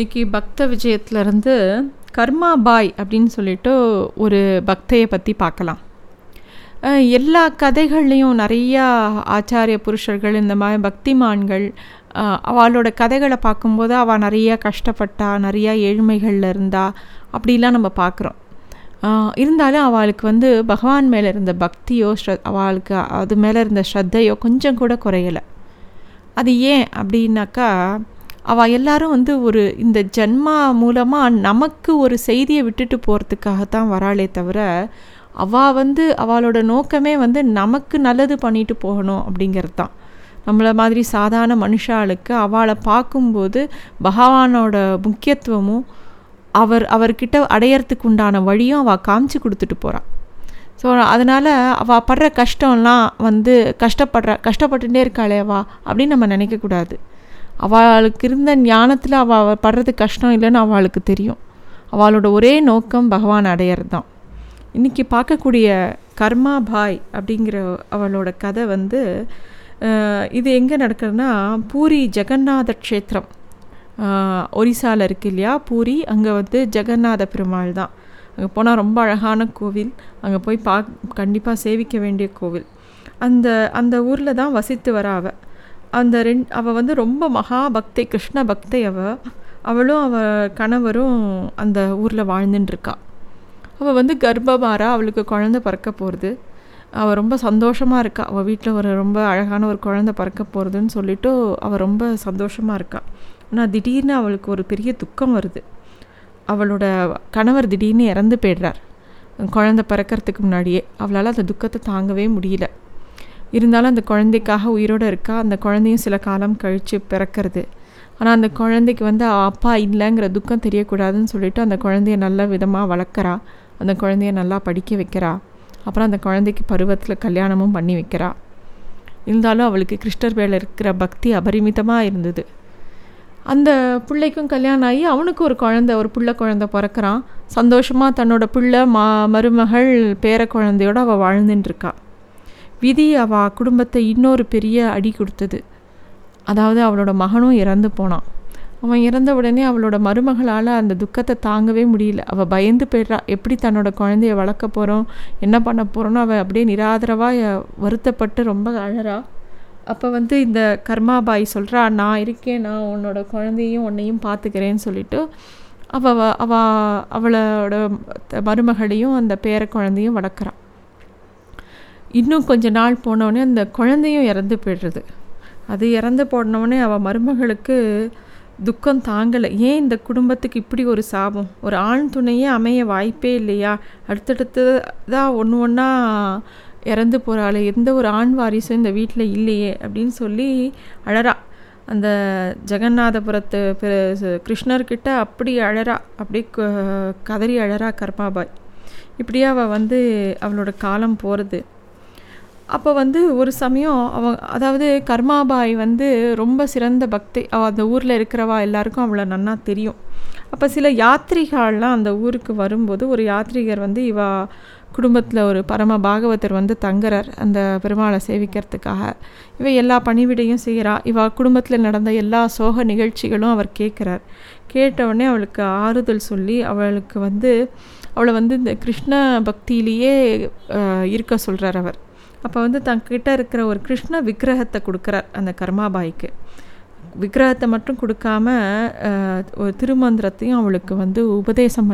இன்றைக்கி பக்த விஜயத்துலேருந்து கர்மா பாய் அப்படின்னு சொல்லிட்டு ஒரு பக்தையை பற்றி பார்க்கலாம். எல்லா கதைகள்லேயும் நிறையா ஆச்சாரிய புருஷர்கள், இந்த மாதிரி பக்திமான்கள், அவளோட கதைகளை பார்க்கும்போது அவள் நிறையா கஷ்டப்பட்டா, நிறையா ஏழ்மைகளில் இருந்தா, அப்படிலாம் நம்ம பார்க்குறோம். இருந்தாலும் அவளுக்கு பகவான் மேலே இருந்த பக்தியோ அவளுக்கு அது மேலே இருந்த ஸ்ரத்தையோ கொஞ்சம் கூட குறையலை. அது ஏன் அப்படின்னாக்கா, அவள் எல்லாரும் ஒரு இந்த ஜென்மா மூலமாக நமக்கு ஒரு செய்தியை விட்டுட்டு போகிறதுக்காகத்தான் வராளே தவிர, அவள் அவளோட நோக்கமே நமக்கு நல்லது பண்ணிட்டு போகணும் அப்படிங்கிறது தான். நம்மளை மாதிரி சாதாரண மனுஷாளுக்கு அவளை பார்க்கும்போது பகவானோட முக்கியத்துவமும் அவர்கிட்ட அடையறதுக்கு உண்டான வழியும் அவள் காமிச்சு கொடுத்துட்டு போகிறாள். ஸோ அதனால் அவள் படுற கஷ்டம்லாம் கஷ்டப்பட்டுட்டே இருக்காளே அவா அப்படின்னு நம்ம நினைக்கக்கூடாது. அவளுக்கு இருந்த ஞானத்தில் அவள் படுறது கஷ்டம் இல்லைன்னு அவளுக்கு தெரியும். அவளோட ஒரே நோக்கம் பகவான் அடையிறது தான். இன்றைக்கி பார்க்கக்கூடிய கர்மா பாய் அப்படிங்கிற அவளோட கதை இது எங்கே நடக்கிறதுனா, பூரி ஜெகநாத க்ஷேத்திரம் ஒரிசாவில் இருக்குது இல்லையா, பூரி. அங்கே ஜெகநாத பெருமாள் தான். அங்கே போனால் ரொம்ப அழகான கோவில். அங்கே போய் கண்டிப்பாக சேவிக்க வேண்டிய கோவில். அந்த ஊரில் தான் வசித்து வர அவள். அவள் ரொம்ப மகா பக்தை, கிருஷ்ண பக்தை. அவளும் அவள் கணவரும் அந்த ஊரில் வாழ்ந்துட்டுருக்கா. அவள் கர்ப்பமாரா அவளுக்கு குழந்த பிறக்க போகிறது. அவள் ரொம்ப சந்தோஷமாக இருக்கா. அவள் வீட்டில் ரொம்ப அழகான ஒரு குழந்தை பிறக்க போகிறதுன்னு சொல்லிவிட்டு அவள் ரொம்ப சந்தோஷமாக இருக்கா. ஆனால் திடீர்னு அவளுக்கு ஒரு பெரிய துக்கம் வருது. அவளோட கணவர் திடீர்னு இறந்து போய்ட்றார் குழந்தை பிறக்கிறதுக்கு முன்னாடியே. அவளால் அந்த துக்கத்தை தாங்கவே முடியல. இருந்தாலும் அந்த குழந்தைக்காக உயிரோடு இருக்கா. அந்த குழந்தையும் சில காலம் கழித்து பிறக்கிறது. ஆனால் அந்த குழந்தைக்கு அப்பா இல்லைங்கிற துக்கம் தெரியக்கூடாதுன்னு சொல்லிவிட்டு அந்த குழந்தைய நல்ல விதமாக வளர்க்குறா. அந்த குழந்தைய நல்லா படிக்க வைக்கிறா. அப்புறம் அந்த குழந்தைக்கு பருவத்தில் கல்யாணமும் பண்ணி வைக்கிறா. இருந்தாலும் அவளுக்கு கிருஷ்ணர் மேலே இருக்கிற பக்தி அபரிமிதமாக இருந்தது. அந்த பிள்ளைக்கும் கல்யாணம் ஆகி அவனுக்கு ஒரு பிள்ளை குழந்தை பிறக்கிறான். சந்தோஷமாக தன்னோட பிள்ளை மருமகள் பேர குழந்தையோடு அவள் வாழ்ந்துட்டுருக்கா. விதி அவள் குடும்பத்தை இன்னொரு பெரிய அடி கொடுத்தது. அதாவது அவளோட மகனும் இறந்து போனான். அவன் இறந்த உடனே அவளோட மருமகளால் அந்த துக்கத்தை தாங்கவே முடியல. அவள் பயந்து போய்ட்றா. எப்படி தன்னோட குழந்தைய வளர்க்க போகிறோம், என்ன பண்ண போகிறோன்னு அவள் அப்படியே நிராதரவாக வருத்தப்பட்டு ரொம்ப அழறா. அப்போ இந்த கர்மாபாய் சொல்கிறா, நான் இருக்கேன், நான் உன்னோட குழந்தையும் உன்னையும் பார்த்துக்கிறேன்னு சொல்லிவிட்டு அவளோட மருமகளையும் அந்த பேர குழந்தையும் வளர்க்குறான். இன்னும் கொஞ்ச நாள் போனவுடனே அந்த குழந்தையும் இறந்து போய்டுறது. அது இறந்து போனவுடனே அவள் மருமகளுக்கு துக்கம் தாங்கலை. ஏன் இந்த குடும்பத்துக்கு இப்படி ஒரு சாபம், ஒரு ஆண் துணையே அமைய வாய்ப்பே இல்லையா, அடுத்தடுத்ததாக ஒன்றா இறந்து போகிறாள், எந்த ஒரு ஆண் வாரிசும் இந்த வீட்டில் இல்லையே அப்படின்னு சொல்லி அழறா. அந்த ஜெகநாதபுரத்து கிருஷ்ணர்கிட்ட அப்படி அழறா, அப்படி கதறி அழறா கர்மாபாய். இப்படியே அவள் அவளோட காலம் போகிறது. அப்போ ஒரு சமயம் அதாவது கர்மாபாய் ரொம்ப சிறந்த பக்தி. அந்த ஊரில் இருக்கிறவா எல்லாருக்கும் அவளை நன்னா தெரியும். அப்போ சில யாத்ரிகள்லாம் அந்த ஊருக்கு வரும்போது ஒரு யாத்ரிகர் இவா குடும்பத்தில் ஒரு பரம பாகவதர் தங்குறார் அந்த பெருமாளை சேவிக்கிறதுக்காக. இவ எல்லா பணிவிடையும் செய்கிறா. இவா குடும்பத்தில் நடந்த எல்லா சோக நிகழ்ச்சிகளும் அவர் கேட்குறார். கேட்டவுடனே அவளுக்கு ஆறுதல் சொல்லி அவளுக்கு அவளை இந்த கிருஷ்ண பக்தியிலேயே இருக்க சொல்கிறார் அவர். அப்போ தங்கிட்ட இருக்கிற ஒரு கிருஷ்ண விக்கிரகத்தை கொடுக்குறார் அந்த கர்மாபாய்க்கு. விக்கிரகத்தை மட்டும் கொடுக்காம ஒரு திருமந்திரத்தையும் அவளுக்கு உபதேசம்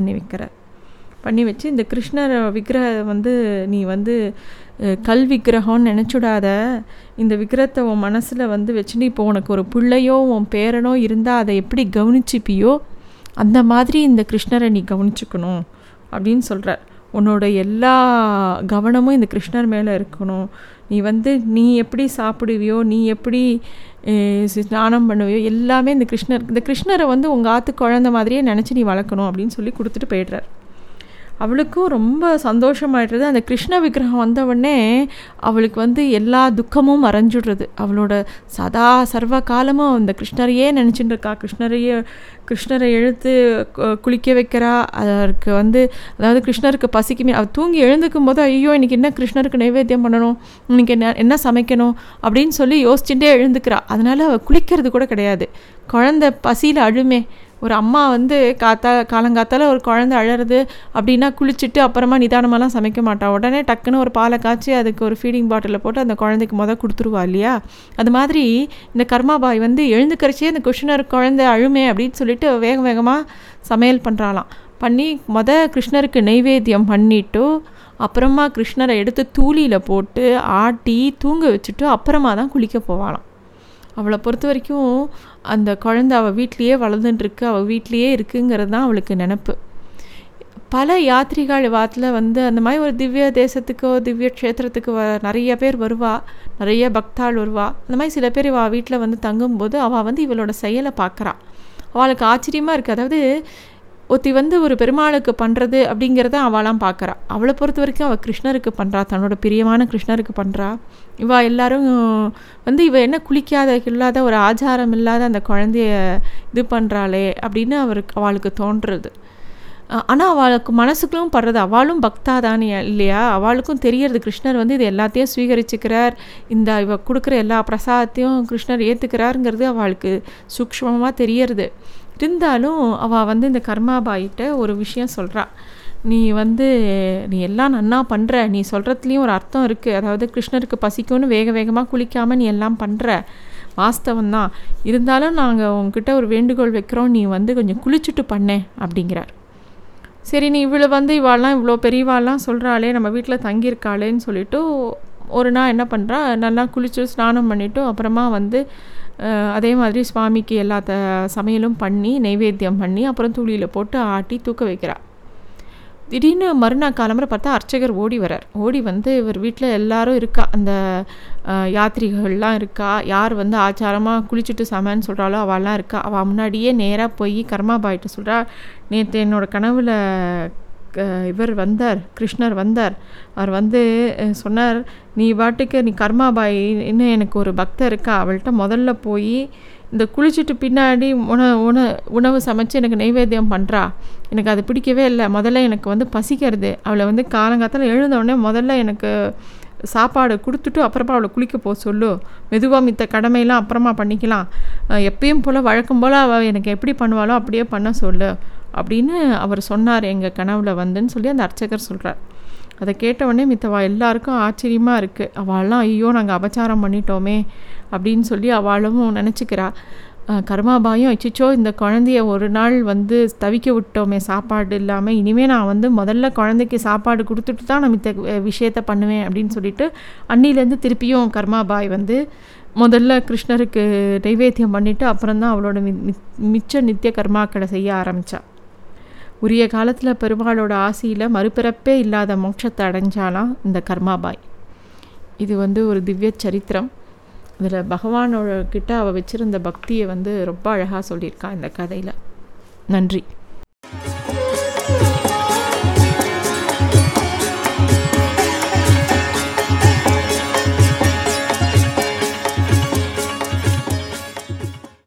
பண்ணி வச்சு இந்த கிருஷ்ணர் விக்கிரகம் நீ கல் விக்கிரகம்னு நினச்சுடாத, இந்த விக்கிரகத்தை உன் மனசில் வச்சுன்னு இப்போ உனக்கு ஒரு பிள்ளையோ உன் பேரனோ இருந்தால் அதை எப்படி கவனிச்சுப்பியோ அந்த மாதிரி இந்த கிருஷ்ணரை நீ கவனிச்சுக்கணும் அப்படின்னு சொல்கிறார். உன்னோட எல்லா கவனமும் இந்த கிருஷ்ணர் மேலே இருக்கணும். நீ நீ எப்படி சாப்பிடுவியோ, நீ எப்படி ஸ்நானம் பண்ணுவியோ, எல்லாமே இந்த கிருஷ்ணரை உங்கள் ஆத்து குழந்த மாதிரியே நினச்சி நீ வளர்க்கணும் அப்படின்னு சொல்லி கொடுத்துட்டு போய்ட்றார். அவளுக்கும் ரொம்ப சந்தோஷமாயிடுறது. அந்த கிருஷ்ண விக்கிரகம் வந்தவுடனே அவளுக்கு எல்லா துக்கமும் மறைஞ்சிடுறது. அவளோட சதா சர்வ காலமும் அந்த கிருஷ்ணரையே நினச்சிட்டு இருக்கா. கிருஷ்ணரை எழுத்து குளிக்க வைக்கிறா. அதற்கு அதாவது கிருஷ்ணருக்கு பசிக்குமே. அவள் தூங்கி எழுந்துக்கும் போது ஐயோ இன்றைக்கி என்ன கிருஷ்ணருக்கு நைவேத்தியம் பண்ணணும், இன்றைக்கி என்ன சமைக்கணும் அப்படின்னு சொல்லி யோசிச்சுட்டே எழுந்துக்கிறா. அதனால் அவள் குளிக்கிறது கூட கிடையாது. குழந்தை பசியில் அழுமே, ஒரு அம்மா வந்து காலங்காத்தால் ஒரு குழந்தை அழறது அப்படின்னா குளிச்சுட்டு அப்புறமா நிதானமாலாம் சமைக்க மாட்டா, உடனே டக்குன்னு ஒரு பாலை காய்ச்சி அதுக்கு ஒரு ஃபீடிங் பாட்டிலில் போட்டு அந்த குழந்தைக்கு கொடுத்துருவா இல்லையா. அது மாதிரி இந்த கர்மா பாய் வந்து எழுந்துக்கிறச்சே அந்த கிருஷ்ணர் குழந்தை அழுமே அப்படின்னு சொல்லிட்டு வேக வேகமாக சமையல் பண்ணுறாளாம். பண்ணி கிருஷ்ணருக்கு நைவேத்தியம் பண்ணிவிட்டு அப்புறமா கிருஷ்ணரை எடுத்து தூளியில் போட்டு ஆட்டி தூங்க வச்சுட்டு அப்புறமா தான் குளிக்க போவாளாம். அவளை பொறுத்த வரைக்கும் அந்த குழந்தை அவள் வீட்லேயே வளர்ந்துட்டுருக்கு, அவள் வீட்லேயே இருக்குங்கிறது தான் அவளுக்கு நினப்பு. பல யாத்திரிகள் வாரத்தில் வந்து அந்த மாதிரி ஒரு திவ்ய தேசத்துக்கோ திவ்ய க்ஷேத்திரத்துக்கு நிறைய பேர் வருவா, நிறைய பக்தாள் வருவா. அந்த மாதிரி சில பேர் அவள் வீட்டில் வந்து தங்கும்போது அவள் வந்து இவளோட செயலை பார்க்குறாள். அவளுக்கு ஆச்சரியமாக இருக்குது. அதாவது ஒத்தி வந்து ஒரு பெருமாளுக்கு பண்ணுறது அப்படிங்கிறத அவளாம் பார்க்குறா. அவளை பொறுத்த வரைக்கும் அவள் கிருஷ்ணருக்கு பண்ணுறா, தன்னோட பிரியமான கிருஷ்ணருக்கு பண்ணுறா. இவள் எல்லாரும் வந்து இவள் என்ன குளிக்காத ஒரு ஆச்சாரம் இல்லாத அந்த குழந்தைய இது பண்ணுறாளே அப்படின்னு அவளுக்கு தோன்றுறது. ஆனால் அவளுக்கு மனசுக்குள்ளும் படுறது, அவளும் பக்தா தானே இல்லையா, அவளுக்கும் தெரியறது கிருஷ்ணர் வந்து இது எல்லாத்தையும் ஸ்வீகரிச்சுக்கிறார், இந்த இவ கொடுக்குற எல்லா பிரசாதத்தையும் கிருஷ்ணர் ஏற்றுக்கிறாருங்கிறது அவளுக்கு சூக்ஷ்மமாக தெரியறது. இருந்தாலும் அவள் வந்து இந்த கர்மாபாயிட்ட ஒரு விஷயம் சொல்கிறாள், நீ எல்லாம் நன்னா பண்ணுற, நீ சொல்கிறதுலேயும் ஒரு அர்த்தம் இருக்குது, அதாவது கிருஷ்ணருக்கு பசிக்கும்னு வேக வேகமாக குளிக்காமல் நீ எல்லாம் பண்ணுற வாஸ்தவந்தான், இருந்தாலும் நாங்கள் உங்ககிட்ட ஒரு வேண்டுகோள் வைக்கிறோம், நீ கொஞ்சம் குளிச்சுட்டு பண்ணேன் அப்படிங்கிறார். சரி, நீ இவ்வளோ இவாள்லாம் இவ்வளோ பெரியவாள்லாம் சொல்கிறாளே, நம்ம வீட்டில் தங்கியிருக்காளேன்னு சொல்லிவிட்டு ஒரு நாள் என்ன பண்ணுறா, நல்லா குளிச்சு ஸ்நானம் பண்ணிவிட்டு அப்புறமா அதே மாதிரி சுவாமிக்கு எல்லா சமையலும் பண்ணி நைவேத்தியம் பண்ணி அப்புறம் தூளியில் போட்டு ஆட்டி தூக்க வைக்கிறாள். திடீர்னு மறுநாள் காலம்பரை பார்த்தா அர்ச்சகர் ஓடி வரார். ஓடி இவர் வீட்டில் எல்லாரும் இருக்கா, அந்த யாத்திரிகள்லாம் இருக்கா, யார் ஆச்சாரமாக குளிச்சுட்டு சமைன்னு சொல்கிறாளோ அவள்லாம் இருக்கா. அவள் முன்னாடியே நேராக போய் கர்மாபாயிட்ட சொல்கிறா, நேற்று என்னோடய கனவில் கிருஷ்ணர் வந்தார், அவர் சொன்னார், நீ பாட்டுக்கு நீ கர்மாபாய் இன்னும் எனக்கு ஒரு பக்தர் இருக்கா, அவள்கிட்ட முதல்ல போய் இந்த குளிச்சுட்டு பின்னாடி உணவு சமைச்சு எனக்கு நைவேத்தியம் பண்ணுறா, எனக்கு அது பிடிக்கவே இல்லை, முதல்ல எனக்கு பசிக்கிறது, அவளை காலங்காலத்தில் எழுந்தவுடனே முதல்ல எனக்கு சாப்பாடு கொடுத்துட்டு அப்புறமா அவளை குளிக்க போக சொல்லு, மெதுவாக மித்த கடமையெல்லாம் அப்புறமா பண்ணிக்கலாம், எப்பயும் போல் வழக்கம் போல் அவள் எனக்கு எப்படி பண்ணுவாளோ அப்படியே பண்ண சொல்லு அப்படின்னு அவர் சொன்னார் எங்கள் கனவுல சொல்லி அந்த அர்ச்சகர் சொல்கிறார். அதை கேட்டவுடனே மித்தவா எல்லாருக்கும் ஆச்சரியமாக இருக்குது. அவள்லாம் ஐயோ நாங்கள் அபச்சாரம் பண்ணிட்டோமே அப்படின்னு சொல்லி அவளும் நினச்சிக்கிறா. கர்மாபாயும் அச்சிச்சோ இந்த குழந்தைய ஒரு நாள் தவிக்க விட்டோமே சாப்பாடு இல்லாமல், இனிமேல் நான் முதல்ல குழந்தைக்கு சாப்பாடு கொடுத்துட்டு தான் நான் மித்த விஷயத்த பண்ணுவேன் அப்படின்னு சொல்லிட்டு அன்னிலேருந்து திருப்பியும் கர்மாபாய் முதல்ல கிருஷ்ணருக்கு நைவேத்தியம் பண்ணிவிட்டு அப்புறம்தான் அவளோட மிச்ச நித்திய கர்மாக்களை செய்ய ஆரம்பித்தா. உரிய காலத்தில் பெருமாளோட ஆசையில் மறுபிறப்பே இல்லாத மோட்சத்தை அடைஞ்சாலாம் இந்த கர்மாபாய். இது ஒரு திவ்ய சரித்திரம். இதில் பகவானோட கிட்ட அவள் வச்சுருந்த பக்தியை ரொம்ப அழகாக சொல்லியிருக்காள் இந்த கதையில். நன்றி.